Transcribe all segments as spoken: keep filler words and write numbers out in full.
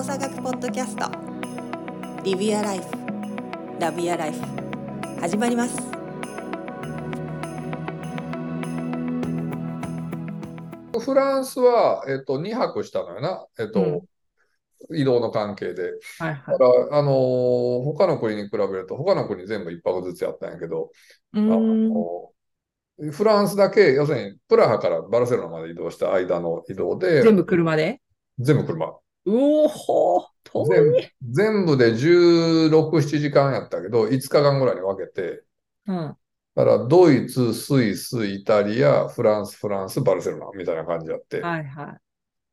動作学ポッドキャストリビアライフラビアライフ始まります。フランスは、えっと、にはくしたのよな、えっとうん、移動の関係で、はいはい、だからあの他の国に比べると他の国全部いっぱくずつやったんやけど、うん、あのフランスだけ要するにプラハからバルセロナまで移動した間の移動で全部車で全部車うおほ遠い全部でじゅうろく、ななじかんやったけどいつかかんぐらいに分けて、うん、だからドイツ、スイス、イタリア、フランス、フランス、バルセロナみたいな感じやって、はいはい、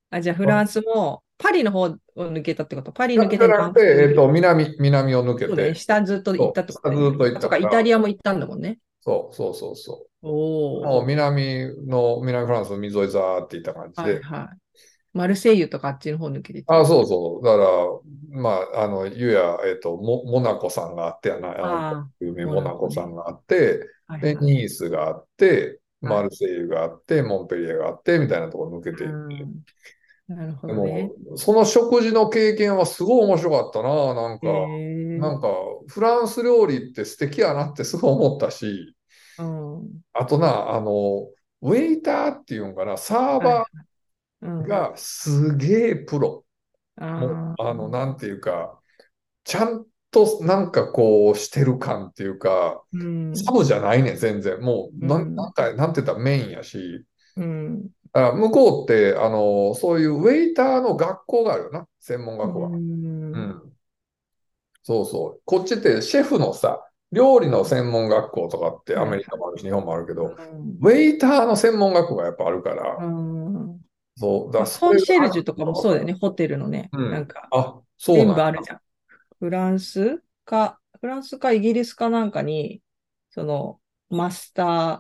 あじゃあフランスもパリの方を抜けたってこと？パリ抜けたのか、えー、と 南, 南を抜けて、ね、下ずっと行ったってこと、ね、下ずっと行ったとかイタリアも行ったんだもんね。そうそうそうそうおもう南の南フランスの溝へザーっていった感じで、はいはい、マルセイユとかあっちの方抜けていった。あそうそうだからまああのゆや、えー、と モ, モナコさんがあってやなあの有名モナコさんがあって、ね、で、はいはい、ニースがあってマルセイユがあって、はい、モンペリエがあってみたいなところ抜けていって、うん、なるほどね。でもその食事の経験はすごい面白かったな。なんかなんかフランス料理って素敵やなってすごい思ったし、うん、あとなあのウェイターっていうんかなサーバーがすげえプロ、はいはいうん、あのなんていうかちゃんとなんかこうしてる感っていうか、うん、サブじゃないね全然もう、うん、な, なんかなんて言ったらメインやし、うん、だから向こうってあのそういうウェイターの学校があるよな専門学校は、うんうん、そうそうこっちってシェフのさ料理の専門学校とかってアメリカもあるし日本もあるけど、うん、ウェイターの専門学校がやっぱあるから、うん、そうだコンシェルジュとかもそうだよねホテルのね、うん、なんかあそうなん全部あるじゃん。フランスかフランスかイギリスかなんかにそのマスター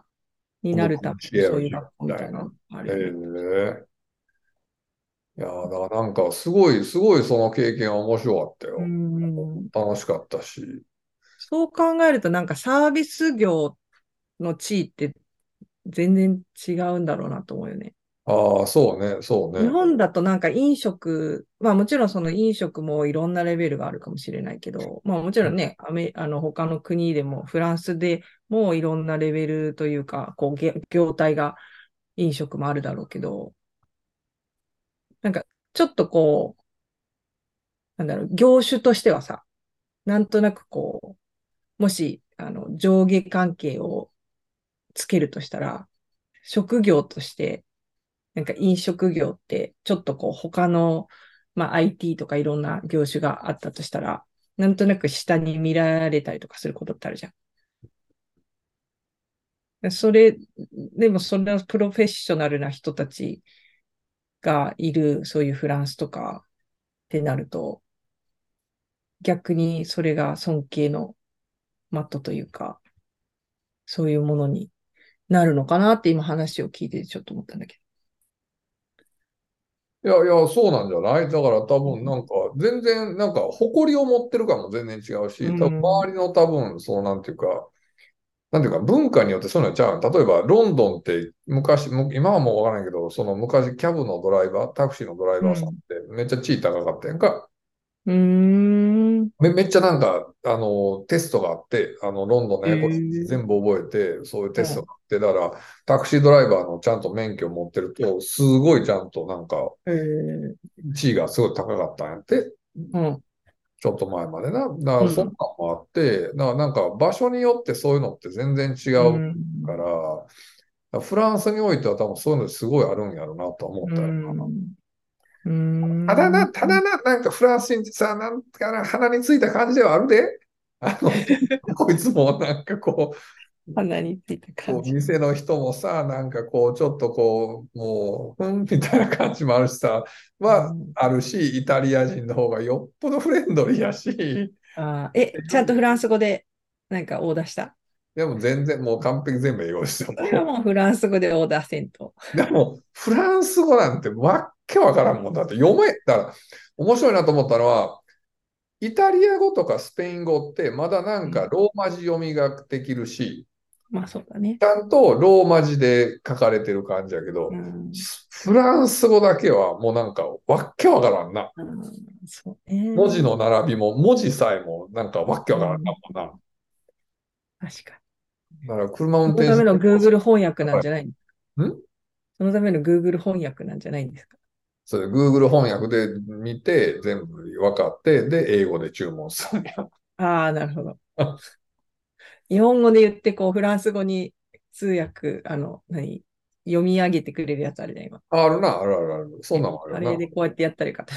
になるためにそういう学校みたいなのあるよね。いやだからなんかすごいすごいその経験は面白かったよ、うん、楽しかったし。そう考えるとなんかサービス業の地位って全然違うんだろうなと思うよね。ああ、そうね、そうね。日本だとなんか飲食、まあもちろんその飲食もいろんなレベルがあるかもしれないけど、まあもちろんね、アメあの他の国でもフランスでもいろんなレベルというか、こう業態が飲食もあるだろうけど、なんかちょっとこう、なんだろう、業種としてはさ、なんとなくこう、もしあの上下関係をつけるとしたら、職業としてなんか飲食業ってちょっとこう他の、まあ、アイティー とかいろんな業種があったとしたら、なんとなく下に見られたりとかすることってあるじゃん。それでもそんなプロフェッショナルな人たちがいるそういうフランスとかってなると、逆にそれが尊敬のマットというかそういうものになるのかなって今話を聞いてちょっと思ったんだけど。いやいやそうなんじゃない。だから多分なんか全然なんか誇りを持ってる感も全然違うし、うん、多分周りの多分そうなんていうかなんていうか文化によってそういうのちゃう。例えばロンドンって昔今はもうわからないけどその昔キャブのドライバータクシーのドライバーさんってめっちゃ地位高かったやんか。うーん め, めっちゃなんかあのテストがあってあのロンドンのエコ全部覚えてそういうテストがあってだからタクシードライバーのちゃんと免許を持ってるとすごいちゃんとなんか地位がすごい高かったんやって、うん、ちょっと前までな。だからそんなんもあって、うん、だからなんか場所によってそういうのって全然違うから、うん、だからフランスにおいては多分そういうのすごいあるんやろうなと思ったよな、うんうんただな、ただな、なんかフランス人ってさ、なんかな、鼻についた感じではあるで。あの、こいつもなんかこう、鼻についた感じ。店の人もさ、なんかこう、ちょっとこう、もう、うん、みたいな感じもあるしさ、は、うん、あるし、イタリア人の方がよっぽどフレンドリーやし。あえ、ちゃんとフランス語で、なんかオーダーしたでも全然もう完璧全部英語ですよ。でもフランス語でオーダーせんと。でもフランス語なんてわっけわからんもんだって読め。だから面白いなと思ったのはイタリア語とかスペイン語ってまだなんかローマ字読みができるし、まあそうだね。ちゃんとローマ字で書かれてる感じやけど、うん、フランス語だけはもうなんかわっけわからんな、うんそうね。文字の並びも文字さえもなんかわっけわからんなもんな。うん、確かに。だから車運転する。そのための Google 翻訳なんじゃないんですか、はい、んそのための Google 翻訳なんじゃないんですかそれ Google 翻訳で見て全部分かって、で、英語で注文するんや。ああ、なるほど。日本語で言って、こう、フランス語に通訳、あの、何、読み上げてくれるやつあるじゃん、今。あるな、あるあるある。そんなもんあるな。あれでこうやってやったりかと。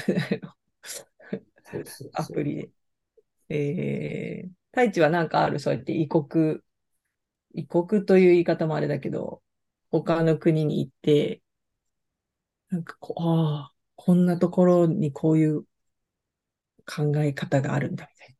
アプリで。えー、太一はなんかある、そうやって異国、異国という言い方もあれだけど、他の国に行って、なんかこう、ああ、こんなところにこういう考え方があるんだ、みたいな。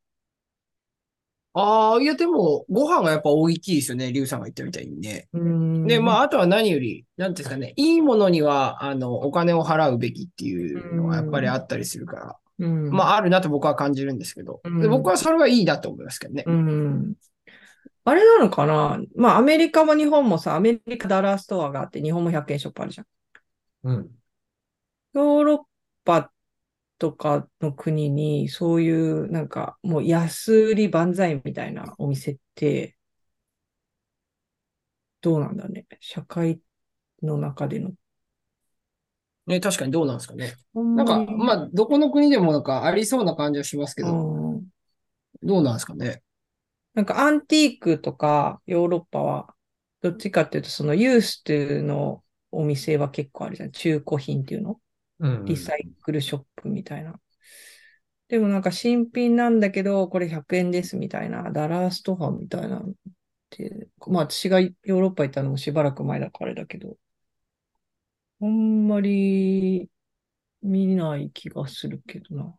ああ、いや、でも、ご飯がやっぱ大きいですよね。リュウさんが言ったみたいにね。うんで、まあ、あとは何より、なんていうんですかね、いいものには、あの、お金を払うべきっていうのはやっぱりあったりするから、うんまあ、あるなと僕は感じるんですけど、で僕はそれはいいなと思いますけどね。うんあれなのかなまあ、アメリカも日本もさ、アメリカダラーストアがあって、日本もひゃくえんショップあるじゃん。うん。ヨーロッパとかの国にそういうなんかもう安売り万歳みたいなお店ってどうなんだね社会の中でのね確かにどうなんですかねなんかまあどこの国でもなんかありそうな感じはしますけど、うん、どうなんですかねなんかアンティークとかヨーロッパはどっちかっていうとそのユースのお店は結構あるじゃん中古品っていうのリサイクルショップみたいな、うんうん。でもなんか新品なんだけど、これひゃくえんですみたいな、ダラーストアみたいなって、まあ私がヨーロッパ行ったのもしばらく前だからあれだけど、あんまり見ない気がするけどな。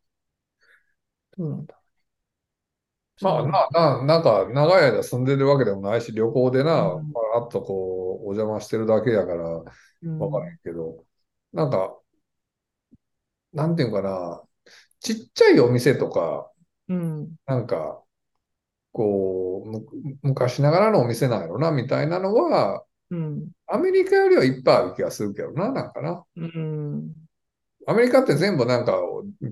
どうなんだろうね。まあ、な、な、なんか長い間住んでるわけでもないし、旅行でな、うん、あっとこう、お邪魔してるだけやから、わからんけど、うん、なんか、なんていうかな、ちっちゃいお店とか、うん、なんか、こうむ、昔ながらのお店なんやろな、みたいなのは、うん、アメリカよりはいっぱいある気がするけどな、なんかな。うん、アメリカって全部なんか、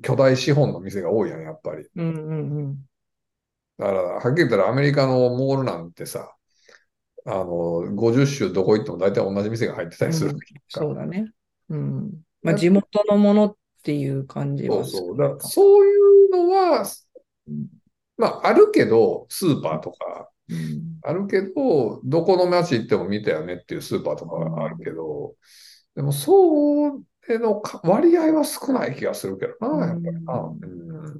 巨大資本の店が多いやん、やっぱり。うんうんうん、だから、はっきり言ったらアメリカのモールなんてさ、あの、ごじゅっ種どこ行っても大体同じ店が入ってたりする、うん。そうだね。うん。まあ、地元のものって、っていう感じはそうそう。だからそういうのは、まああるけど、スーパーとか、うん、あるけど、どこの街行っても見たよねっていうスーパーとかがあるけど、でもそうでの割合は少ない気がするけどな、やっぱりな。うんうん、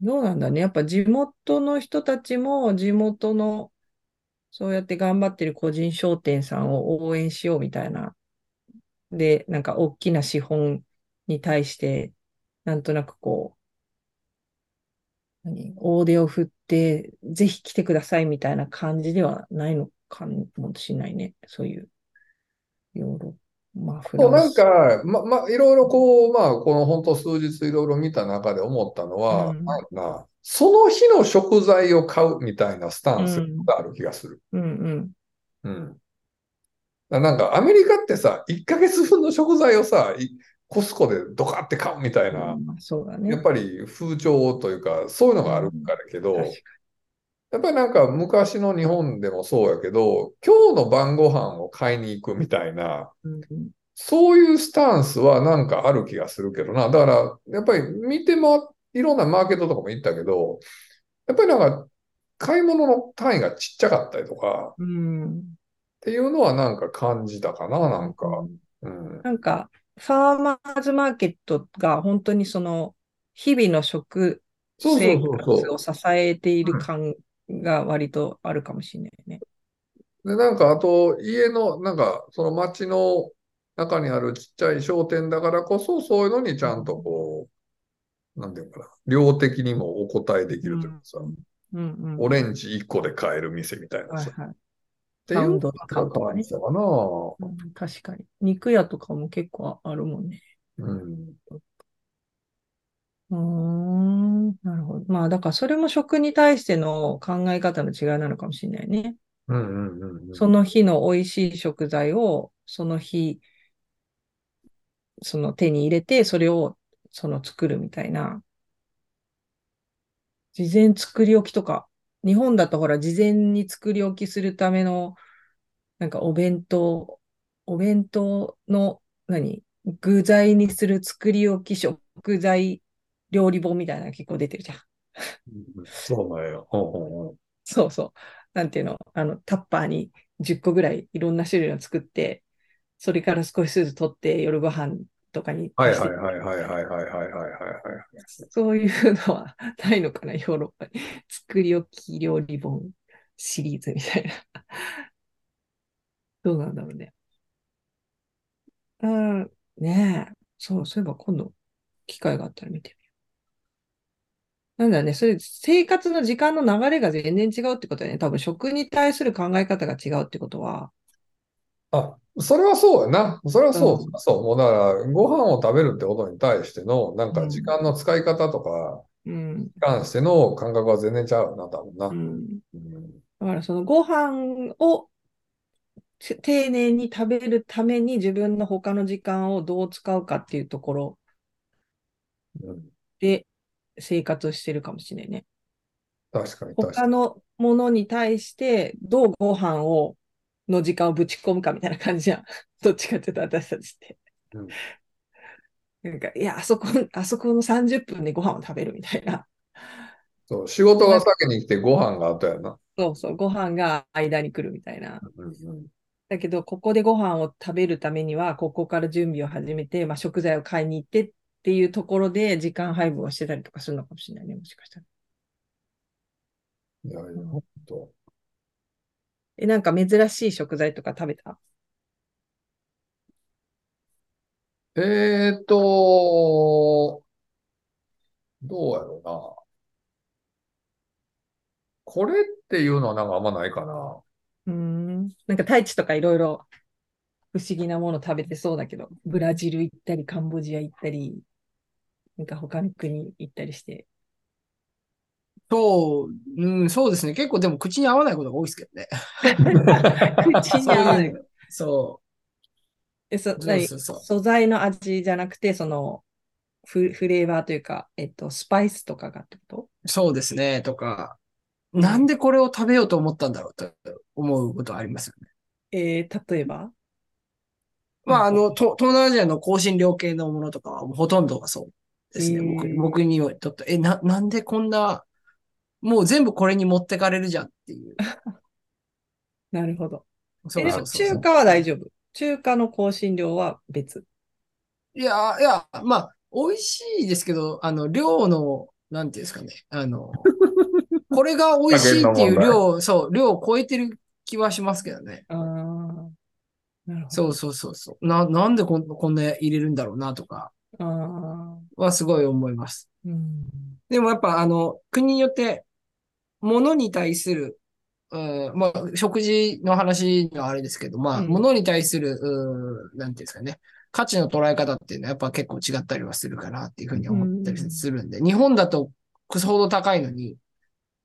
どうなんだね。やっぱ地元の人たちも地元の、そうやって頑張ってる個人商店さんを応援しようみたいな。で、なんか大きな資本、に対して、なんとなくこう、何、大手を振って、ぜひ来てくださいみたいな感じではないのかもしれないね。そういう、ヨーロッパ、まあ、フランス。なんか、ま、ま、いろいろこう、まあ、この本当数日いろいろ見た中で思ったのは、うん、なんかその日の食材を買うみたいなスタンスがある気がする。うん、うん、うん。うん。なんか、アメリカってさ、いっかげつぶんの食材をさ、コスコでドカって買うみたいな、うんそうだね、やっぱり風潮というかそういうのがあるからけど、うん、やっぱりなんか昔の日本でもそうやけど今日の晩ご飯を買いに行くみたいな、うん、そういうスタンスはなんかある気がするけどなだからやっぱり見てもいろんなマーケットとかも行ったけどやっぱりなんか買い物の単位がちっちゃかったりとか、うん、っていうのはなんか感じたかななんか、うん、なんかファーマーズマーケットが本当にその日々の食生活を支えている感が割とあるかもしれないね。で、なんかあと家のなんかその街の中にあるちっちゃい商店だからこそそういうのにちゃんとこう、なんていうかな、量的にもお答えできるというかさ、うんうんうん、オレンジいっこで買える店みたいなさ。はいはいっていうのかな、うん、確かに肉屋とかも結構あるもんね。うん。うーんなるほど。まあだからそれも食に対しての考え方の違いなのかもしれないね。うんうんうんうん。その日の美味しい食材を、その日、その手に入れて、それを、その作るみたいな。事前作り置きとか。日本だとほら、事前に作り置きするための、なんかお弁当、お弁当の、何具材にする作り置き食材料理本みたいなの結構出てるじゃん。そうだよ。ほうほうほう。そうそう。なんていうの、あの、タッパーにじゅっこぐらいいろんな種類を作って、それから少しずつ取って夜ご飯とかに。はいはいはいはいはいはいはいはい。そういうのはないのかな、ヨーロッパに。作り置き料理本シリーズみたいな。どうなんだろうね。うん、ねえ。そう、そういえば今度、機会があったら見てみよう。なんだね、それ、生活の時間の流れが全然違うってことだよね。多分、食に対する考え方が違うってことは。あ、それはそうやな。それはそう。うんそう。もうだから、ご飯を食べるってことに対しての、なんか時間の使い方とか、に関しての感覚は全然ちゃうな、多分な。うんうん、だから、そのご飯を、丁寧に食べるために自分の他の時間をどう使うかっていうところで生活してるかもしれないね。確かに確かに。他のものに対してどうご飯をの時間をぶち込むかみたいな感じじゃん。どっちかっていうと私たちって。うん、なんかいやあそこあそこのさんじゅっぷんでご飯を食べるみたいな。そう仕事が先に来てご飯が後やな。そうそうご飯が間に来るみたいな。うんうんだけど、ここでご飯を食べるためには、ここから準備を始めて、まあ、食材を買いに行ってっていうところで、時間配分をしてたりとかするのかもしれないね、もしかしたら。いやいや、ほんと。え、なんか珍しい食材とか食べた？えーっと、どうやろうな。これっていうのはなんかあんまないかな。うんなんかタイチとかいろいろ不思議なもの食べてそうだけど、ブラジル行ったり、カンボジア行ったり、なんか他の国行ったりして。そう、うん、そうですね。結構でも口に合わないことが多いですけどね。口に合わない。そう。え、そ、何？素材の味じゃなくて、そのフ、フレーバーというか、えっと、スパイスとかがってこと？そうですね、とか。なんでこれを食べようと思ったんだろうと思うことはありますよね。えー、例えばまあ、あの、東南アジアの香辛料系のものとかはもうほとんどがそうですね。えー、僕, 僕にとって、え、な、なんでこんな、もう全部これに持ってかれるじゃんっていう。なるほど。そうそうそうそう。中華は大丈夫。中華の香辛料は別。いや、いや、まあ、美味しいですけど、あの、量の、なんていうんですかね。あの、これが美味しいっていう量、そう、量を超えてる気はしますけどね。ああ。なるほど。そうそうそうそう。な、なんでこん、こんな入れるんだろうなとか、はすごい思います。うん、でもやっぱ、あの、国によって、物に対する、うん、まあ、食事の話のあれですけど、まあ、うん、物に対する、うん、なんていうんですかね。価値の捉え方っていうのはやっぱ結構違ったりはするかなっていうふうに思ったりするんで、うん、日本だとくそほど高いのに、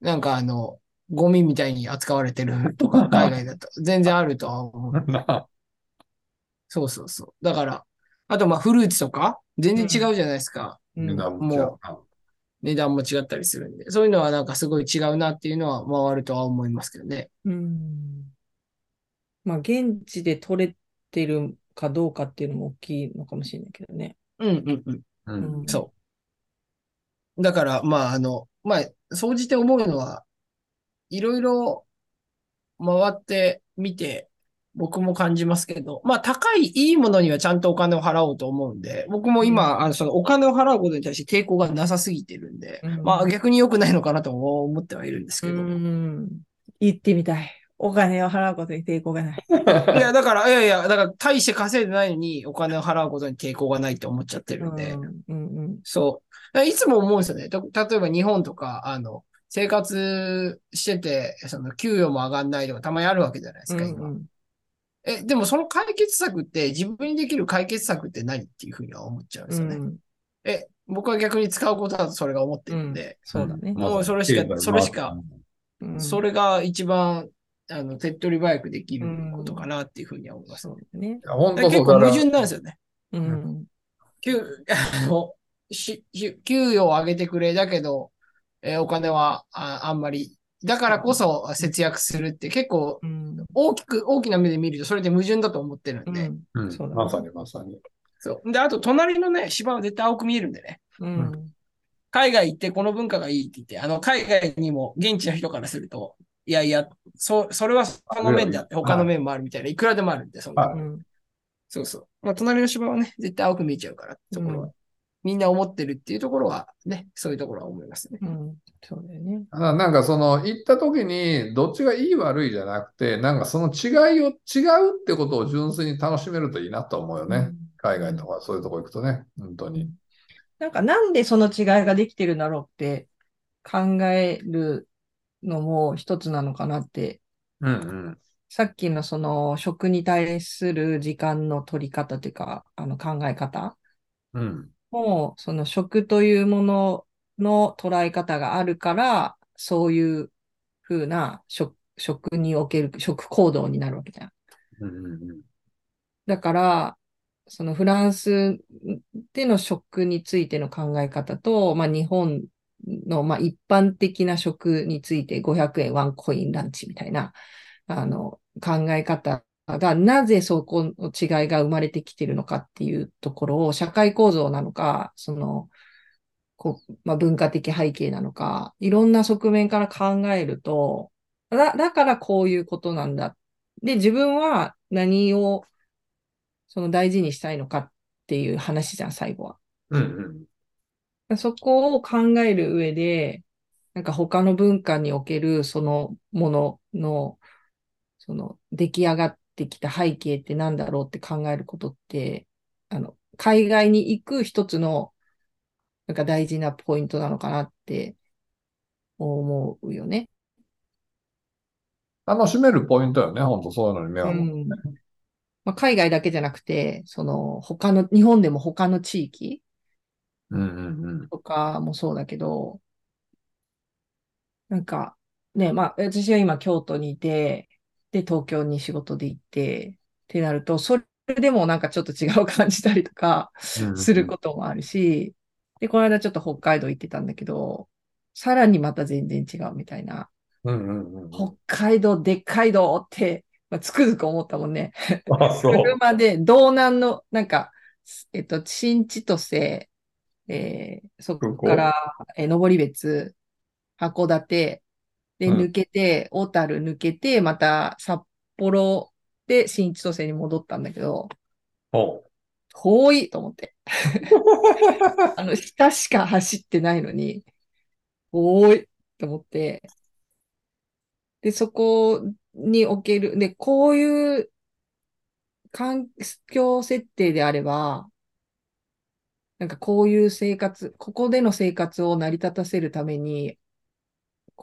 なんかあの、ゴミみたいに扱われてるとか、海外だと、全然あるとは思う。そうそうそう。だから、あとまあフルーツとか、全然違うじゃないですか。うん、値段も違う。値段も違ったりするんで、そういうのはなんかすごい違うなっていうのは回るとは思いますけどね。うん。まあ現地で取れてるかどうかっていうのも大きいのかもしれないけどね。うんうんうん。うん、そう。だからまああの、まあ、総じて思うのは、いろいろ回ってみて、僕も感じますけど、まあ、高いいいものにはちゃんとお金を払おうと思うんで、僕も今、うん、あのそのお金を払うことに対して抵抗がなさすぎてるんで、うん、まあ、逆に良くないのかなと思ってはいるんですけど。うん言ってみたい。お金を払うことに抵抗がない。いや、だから、いやいや、だから、大して稼いでないのに、お金を払うことに抵抗がないって思っちゃってるんで、うんうんうん、そう。いつも思うんですよね。例えば、日本とか、あの、生活してて、その、給与も上がんないとか、たまにあるわけじゃないですか、今。うんうん、え、でも、その解決策って、自分にできる解決策って何っていうふうには思っちゃうんですよね。うん、え、僕は逆に使うことだとそれが思ってるんで、うん、そうだね。もう、それしか、それしか、うん、それが一番、あの手っ取り早くできることかなっていうふうには思いますね。本当、うん、結構矛盾なんですよね。うん、給あのし給与を上げてくれだけど、えー、お金は あ, あんまりだからこそ節約するって結構大きく大きな目で見るとそれで矛盾だと思ってるんで、うんうん、そうなんです。まさにまさに。そうで、あと隣のね芝は絶対青く見えるんでね。うん、海外行ってこの文化がいいって言って、あの海外にも現地の人からするといやいや そ, それはその面であって他の面もあるみたいな、いくらでもあるんで、そんな、うん、そうそう、まあ、隣の芝はね絶対青く見えちゃうからところは、うん、みんな思ってるっていうところはね、そういうところは思いますね。うん、そうだよね。あ、なんかその行った時にどっちがいい悪いじゃなくて、なんかその違いを違うってことを純粋に楽しめるといいなと思うよね。うん、海外とかそういうとこ行くとね、本当に。なんかなんでその違いができてるんだろうって考えるのも一つなのかなって。うんうん。さっきのその食に対する時間の取り方というか、あの考え方。うん。もうその食というものの捉え方があるから、そういうふうな 食, 食における食行動になるわけじゃん。うんうん、だから、そのフランスでの食についての考え方と、まあ、日本のまあ一般的な食についてごひゃくえんワンコインランチみたいなあの考え方がなぜそこの違いが生まれてきているのかっていうところを社会構造なのか、そのこう、まあ、文化的背景なのか、いろんな側面から考えると、だ、だからこういうことなんだ。で、自分は何をその大事にしたいのかっていう話じゃん、最後は。うんうん、そこを考える上で、なんか他の文化におけるそのものの、その出来上がったできた背景ってなんだろうって考えることって、あの、海外に行く一つの、なんか大事なポイントなのかなって思うよね。楽しめるポイントよね、本当そういうのに目を向けて、うん、まあ、海外だけじゃなくて、その、他の、日本でも他の地域、うんうんうん、とかもそうだけど、なんか、ね、まあ、私は今京都にいて、で、東京に仕事で行って、ってなると、それでもなんかちょっと違う感じたりとかすることもあるし、で、この間ちょっと北海道行ってたんだけど、さらにまた全然違うみたいな。うんうんうん、北海道、でっかい道って、まあ、つくづく思ったもんね。車で道南の、なんか、えっと、新千歳、えー、そこから、えー、登別、函館、で、抜けて、小樽抜けて、また札幌で新千歳に戻ったんだけど、お遠いと思って。あの、下しか走ってないのに、遠いと思って。で、そこにおける、で、こういう環境設定であれば、なんかこういう生活、ここでの生活を成り立たせるために、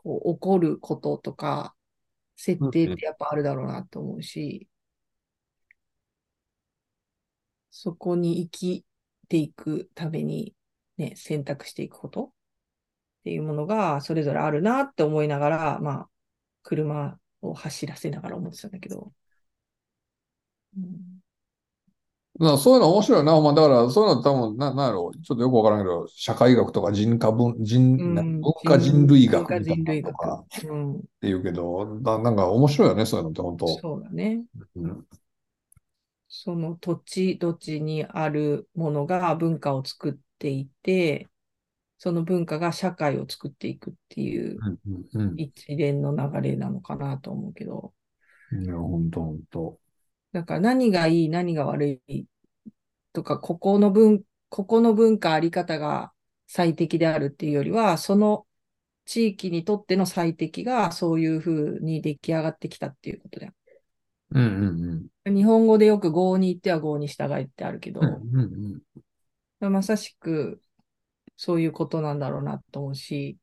こう起こることとか設定ってやっぱあるだろうなと思うし、うん、そこに生きていくためにね選択していくことっていうものがそれぞれあるなって思いながら、まあ車を走らせながら思ってたんだけど、うん、なそういうの面白いな、まあ、だからそういうの多分ななんやろうちょっとよくわからんけど社会学とか人科文人、うん、文化人類学みたいなのとかっていうけど、うん、な, なんか面白いよねそういうのって本当。そうだね。うん、その土地土地にあるものが文化を作っていて、その文化が社会を作っていくっていう一連の流れなのかなと思うけど。うんうんうん、いや本当本当。だから何がいい何が悪いとかここの文ここの文化あり方が最適であるっていうよりはその地域にとっての最適がそういう風に出来上がってきたっていうことだよ。うんうんうん。日本語でよく郷に入っては郷に従えってあるけど、うんうんうん、まさしくそういうことなんだろうなと思うし、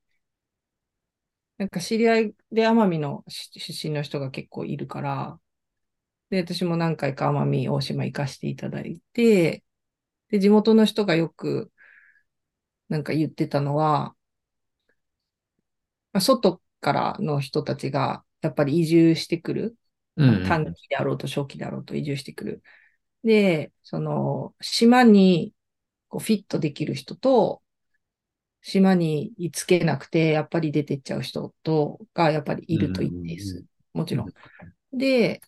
なんか知り合いで奄美の出身の人が結構いるから。で、私も何回か奄美大島行かせていただいて、で、地元の人がよく、なんか言ってたのは、まあ、外からの人たちがやっぱり移住してくる、うんうん、短期であろうと長期であろうと移住してくる。で、その島にこうフィットできる人と島に居つけなくてやっぱり出てっちゃう人とがやっぱりいると一定数、うんうん、もちろん。で、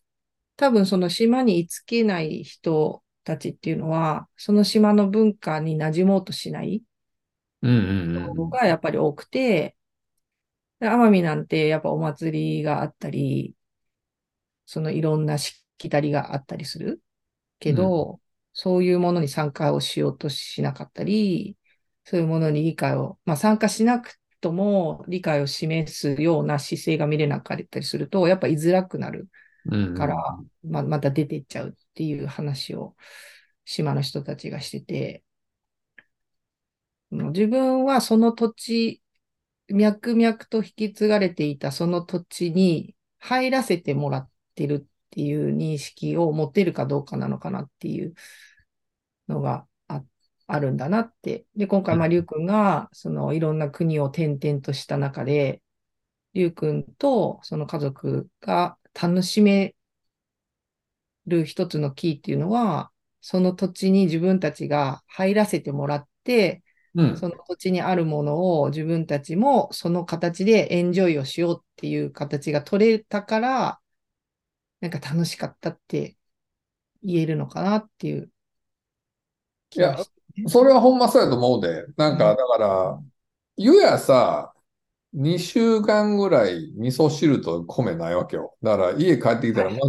多分その島に居つけない人たちっていうのはその島の文化に馴染もうとしない人がやっぱり多くて、で奄美なんてやっぱお祭りがあったり、そのいろんなしきたりがあったりするけど、うん、そういうものに参加をしようとしなかったり、そういうものに理解を、まあ参加しなくとも理解を示すような姿勢が見れなかったりすると、やっぱ居づらくなるから、うん、まあ、また出ていっちゃうっていう話を島の人たちがしてて、自分はその土地、脈々と引き継がれていたその土地に入らせてもらってるっていう認識を持てるかどうかなのかなっていうのが あ, あるんだなって。で、今回、まあ、りゅうくんが、そのいろんな国を転々とした中で、りゅうくんとその家族が楽しめる一つのキーっていうのは、その土地に自分たちが入らせてもらって、うん、その土地にあるものを自分たちもその形でエンジョイをしようっていう形が取れたから、なんか楽しかったって言えるのかなっていう、ね。いや、それはほんまそうやと思うで。なんか、だから、ゆやさ、にしゅうかんぐらい味噌汁と米ないわけよ。だから家帰ってきたらまず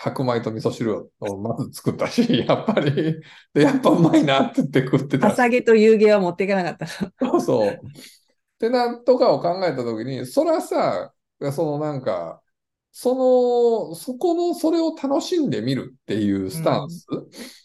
白米と味噌汁をまず作ったし、やっぱり、でやっぱうまいなって言って食ってた。朝げと夕げは持っていかなかった。そうそう。ってなんとかを考えたときに、それはさ、そのなんか、その、そこのそれを楽しんでみるっていうスタンス、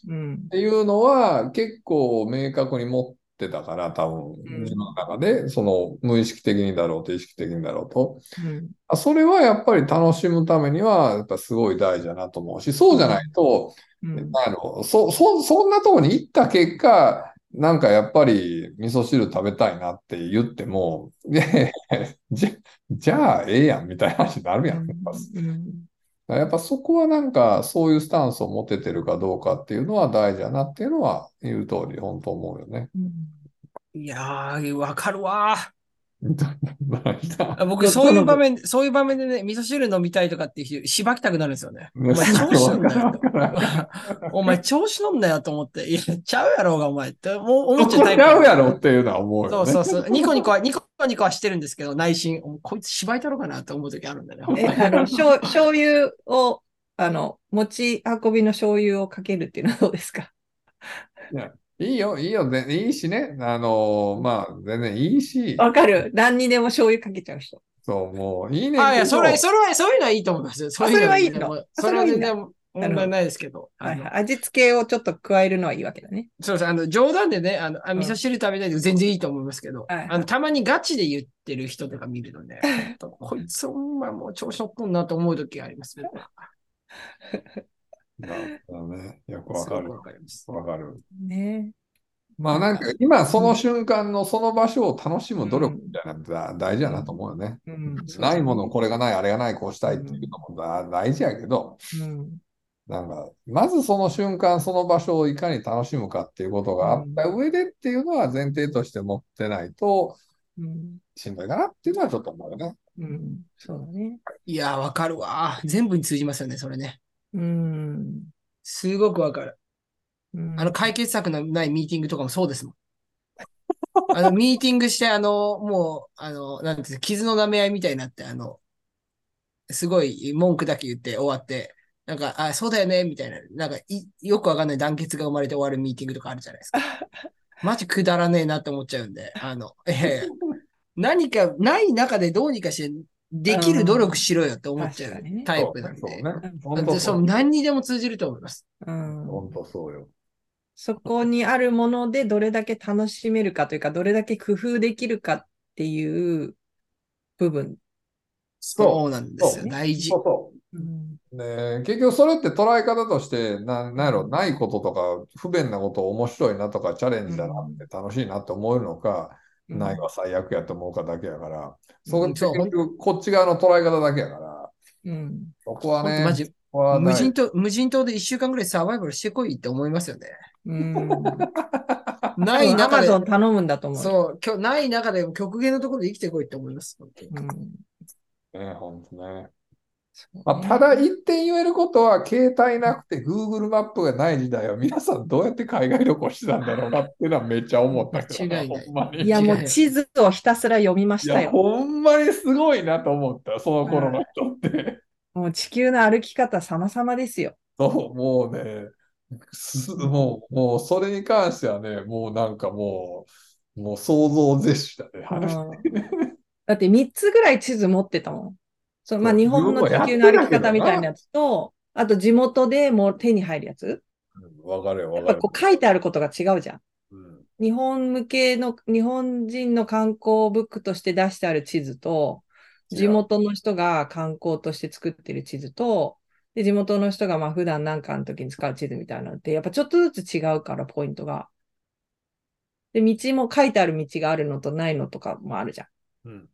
うんうん、っていうのは結構明確に持って、だから多分自分の中で、うん、その無意識的にだろうと意識的にだろうと、うん、それはやっぱり楽しむためにはやっぱすごい大事だなと思うし、そうじゃないと、うん、あの そ, そ, そんなとこに行った結果なんかやっぱり味噌汁食べたいなって言ってもじゃ、じゃあええやんみたいな話になるやん、うんうんやっぱそこはなんかそういうスタンスを持ててるかどうかっていうのは大事だなっていうのは言う通り本当思うよね。いやーわかるわー僕そういう場面そういう場面でね味噌汁飲みたいとかっていう人しばきたくなるんですよね。お前調子乗んなよとお前調子乗んなよと思っていやちゃうやろうがお前って思っちゃうタイプ。ちゃうやろっていうのは思うよね。そうそうそうニコニコはニコニコはしてるんですけど内心こいつ芝居だろうかなと思う時あるんだね。えあのしょ醤油をあの持ち運びの醤油をかけるっていうのはどうですか。いやいいよいいよでいいしねあのー、まあ全然いいし。わかる何にでも醤油かけちゃう人。そうもういいね。あいやそれそれはそういうのはいいと思いますよ。それはいいの。それは全然。問題ないですけど、はいはい、味付けをちょっと加えるのはいいわけだね。そうです。あの冗談でね、あのあ味噌汁食べたいと全然いいと思いますけど、はい、あのたまにガチで言ってる人とか見るので、はい、こいつほんまもう調子乗っとんなと思う時がありますね。なるほどね。よくわかる。わかります。わかる。ね。まあなんか今その瞬間のその場所を楽しむ努力みたいなのが大事だなと思うよね。うんうん、ないものこれがないあれがないこうしたいっていうのも大事やけど。うんなんかまずその瞬間その場所をいかに楽しむかっていうことがあった上でっていうのは前提として持ってないとしんどいかなっていうのはちょっと思うよね。うん、そうだね。いやわかるわ。全部に通じますよねそれね。うん。すごくわかる。うん、あの解決策のないミーティングとかもそうですもん。あのミーティングしてあのもうあのなんていうんですか傷の舐め合いみたいになってあのすごい文句だけ言って終わって。なんか、あ、そうだよね、みたいな、なんかい、よくわかんない団結が生まれて終わるミーティングとかあるじゃないですか。マジくだらねえなって思っちゃうんで、あの、えー、何かない中でどうにかして、できる努力しろよって思っちゃうタイプなんで、そうね、そう何にでも通じると思います。うん。本当そうよ。そこにあるもので、どれだけ楽しめるかというか、どれだけ工夫できるかっていう部分。そうなんですよ、大事。そうそううんね、結局それって捉え方としてな、なんやろ、ないこととか不便なこと面白いなとかチャレンジだなって楽しいなって思えるのか、ないは最悪やと思うかだけやから、うん、そこそう結局こっち側の捉え方だけやから、うん、そこはね、マジ無人島、無人島でいっしゅうかんぐらいサバイバルしてこいって思いますよね。うんない中で、Amazon 頼むんだと思う。そうきょ、ない中で極限のところで生きてこいって思います。うん、ね、本当ね。まあ、ただ一点言えることは、携帯なくて Google マップがない時代は皆さんどうやって海外旅行してたんだろうなっていうのはめっちゃ思ったけどな、ほんまに。いやもう地図をひたすら読みましたよ。ほんまにすごいなと思った、その頃の人って。もう地球の歩き方様々ですよ。そう、もうね、もう、もうそれに関してはね、もうなんかもう、もう想像を絶したね、話ね。だってみっつぐらい地図持ってたもん。そまあ、日本の地球の歩き方みたいなやつと、あと地元でもう手に入るやつ。うん、分かるよ、分かる。やっぱこう書いてあることが違うじゃん。うん、日本向けの、日本人の観光ブックとして出してある地図と、地元の人が観光として作ってる地図と、で地元の人がまあ普段なんかの時に使う地図みたいなのって、やっぱちょっとずつ違うから、ポイントが。で、道も書いてある道があるのとないのとかもあるじゃん。うん、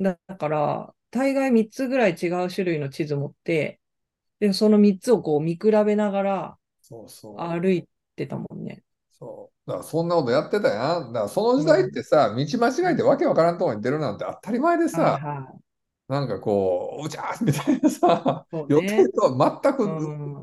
だから、大概みっつぐらい違う種類の地図持って、でそのみっつをこう見比べながら歩いてたもんね。そうそう。だからそんなことやってたやん。だからその時代ってさ、うん、道間違えてわけわからんところに出るなんて当たり前でさ、はいはい、なんかこう、うちゃーみたいなさ、ね、予定とは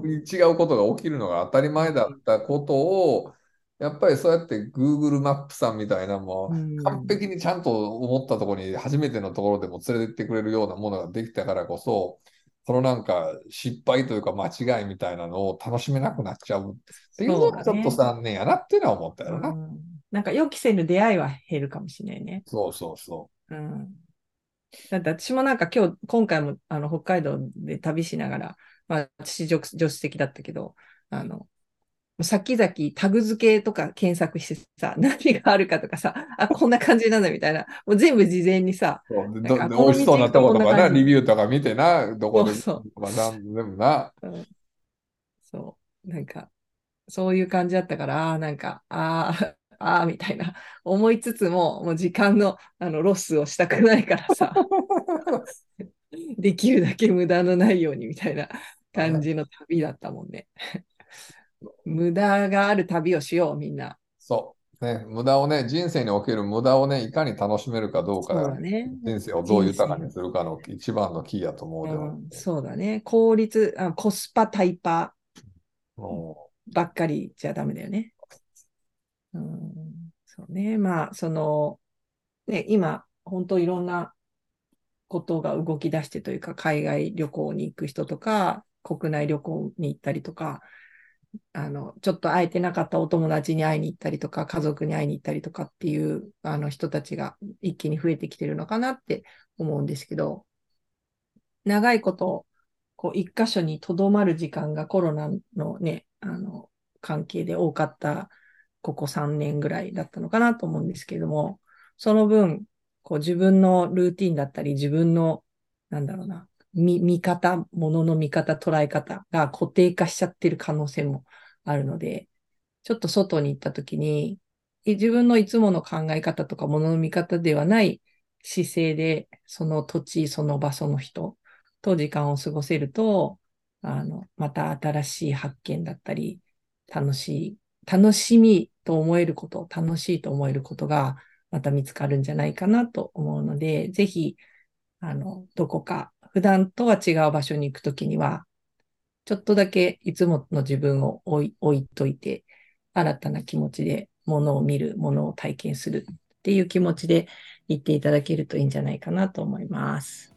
全く違うことが起きるのが当たり前だったことを、やっぱりそうやって Google マップさんみたいなもう完璧にちゃんと思ったところに初めてのところでも連れてってくれるようなものができたからこそ、そのなんか失敗というか間違いみたいなのを楽しめなくなっちゃうっていうのがちょっと残念やなっていうのは思ったよな、うん。なんか予期せぬ出会いは減るかもしれないね。そうそうそう。うん、だって私もなんか今日、今回もあの北海道で旅しながら、まあ、私助手席だったけど、あの、先々タグ付けとか検索してさ、何があるかとかさ、あ、こんな感じなんだみたいな、もう全部事前にさ、美味しそうなとことかな、リビューとか見てな、どこで、そうそう、まあ、全部な、うん。そう、なんか、そういう感じだったから、なんか、あー、あーみたいな、思いつつも、もう時間の、あのロスをしたくないからさ、できるだけ無駄のないようにみたいな感じの旅だったもんね。無駄がある旅をしよう、みんな。そう、ね、無駄をね、人生における無駄をね、いかに楽しめるかどうかが、ね、人生をどう豊かにするかの一番のキーやと思うで、うん、そうだね、効率あ、コスパ、タイパばっかりじゃダメだよね。うん、そうね、まあ、その、ね、今、本当いろんなことが動き出してというか、海外旅行に行く人とか、国内旅行に行ったりとか、あのちょっと会えてなかったお友達に会いに行ったりとか家族に会いに行ったりとかっていうあの人たちが一気に増えてきてるのかなって思うんですけど、長いことこう一箇所にとどまる時間がコロナのねあの関係で多かったここさんねんぐらいだったのかなと思うんですけども、その分こう自分のルーティンだったり自分のなんだろうな見, 見方、ものの見方、捉え方が固定化しちゃってる可能性もあるので、ちょっと外に行った時に、自分のいつもの考え方とかものの見方ではない姿勢で、その土地、その場、その人と時間を過ごせると、あの、また新しい発見だったり、楽しい、楽しみと思えること、楽しいと思えることがまた見つかるんじゃないかなと思うので、ぜひ、あの、どこか、普段とは違う場所に行くときには、ちょっとだけいつもの自分を置い、置いといて、新たな気持ちで物を見る、物を体験するっていう気持ちで行っていただけるといいんじゃないかなと思います。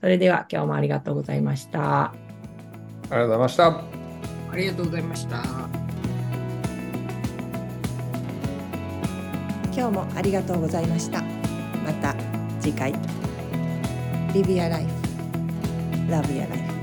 それでは今日もありがとうございました。ありがとうございました。ありがとうございました。今日もありがとうございました。また次回。Live your life. Love your life.